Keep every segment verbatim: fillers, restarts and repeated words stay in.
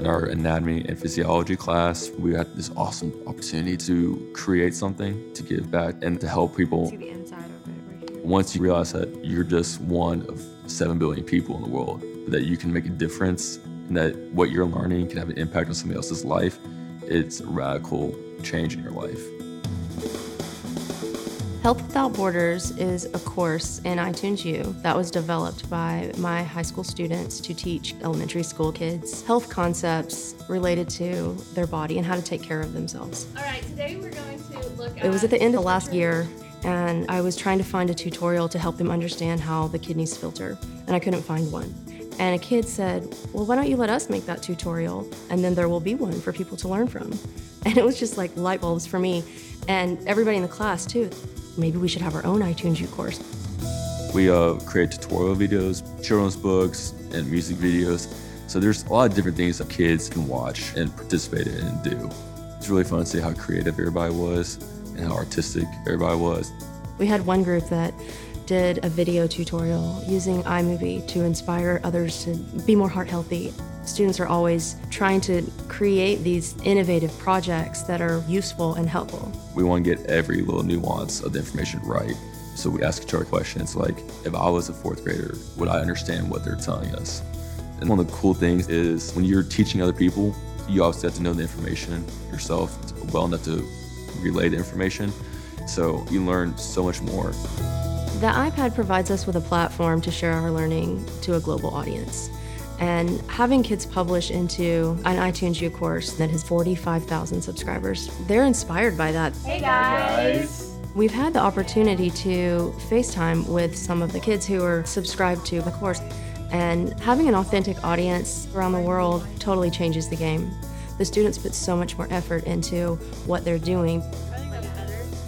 in our anatomy and physiology class, we had this awesome opportunity to create something, to give back, and to help people. See the inside of it right here. Once you realize that you're just one of seven billion people in the world, that you can make a difference, and that what you're learning can have an impact on somebody else's life, it's a radical change in your life. Health Without Borders is a course in iTunes U that was developed by my high school students to teach elementary school kids health concepts related to their body and how to take care of themselves. All right, today we're going to look at... It was at the end of last year, and I was trying to find a tutorial to help them understand how the kidneys filter, and I couldn't find one. And a kid said, well, why don't you let us make that tutorial, and then there will be one for people to learn from. And it was just like light bulbs for me, and everybody in the class too. Maybe we should have our own iTunes U course. We uh, create tutorial videos, children's books, and music videos. So there's a lot of different things that kids can watch and participate in and do. It's really fun to see how creative everybody was and how artistic everybody was. We had one group that did a video tutorial using iMovie to inspire others to be more heart healthy. Students are always trying to create these innovative projects that are useful and helpful. We want to get every little nuance of the information right. So we ask each other questions like, if I was a fourth grader, would I understand what they're telling us? And one of the cool things is when you're teaching other people, you obviously have to know the information yourself well enough to relay the information. So you learn so much more. The iPad provides us with a platform to share our learning to a global audience. And having kids publish into an iTunes U course that has forty-five thousand subscribers, they're inspired by that. Hey guys! We've had the opportunity to FaceTime with some of the kids who are subscribed to the course. And having an authentic audience around the world totally changes the game. The students put so much more effort into what they're doing.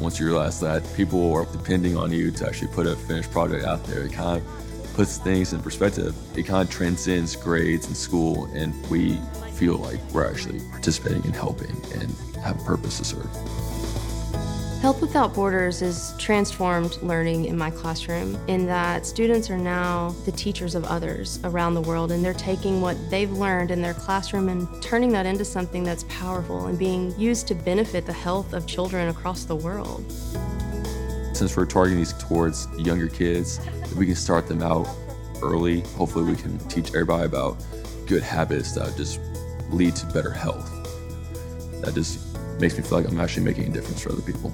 Once you realize that people are depending on you to actually put a finished product out there, it kind of puts things in perspective. It kind of transcends grades and school, and we feel like we're actually participating and helping and have a purpose to serve. Health Without Borders has transformed learning in my classroom in that students are now the teachers of others around the world, and they're taking what they've learned in their classroom and turning that into something that's powerful and being used to benefit the health of children across the world. Since we're targeting these towards younger kids, if we can start them out early, hopefully we can teach everybody about good habits that just lead to better health. That just makes me feel like I'm actually making a difference for other people.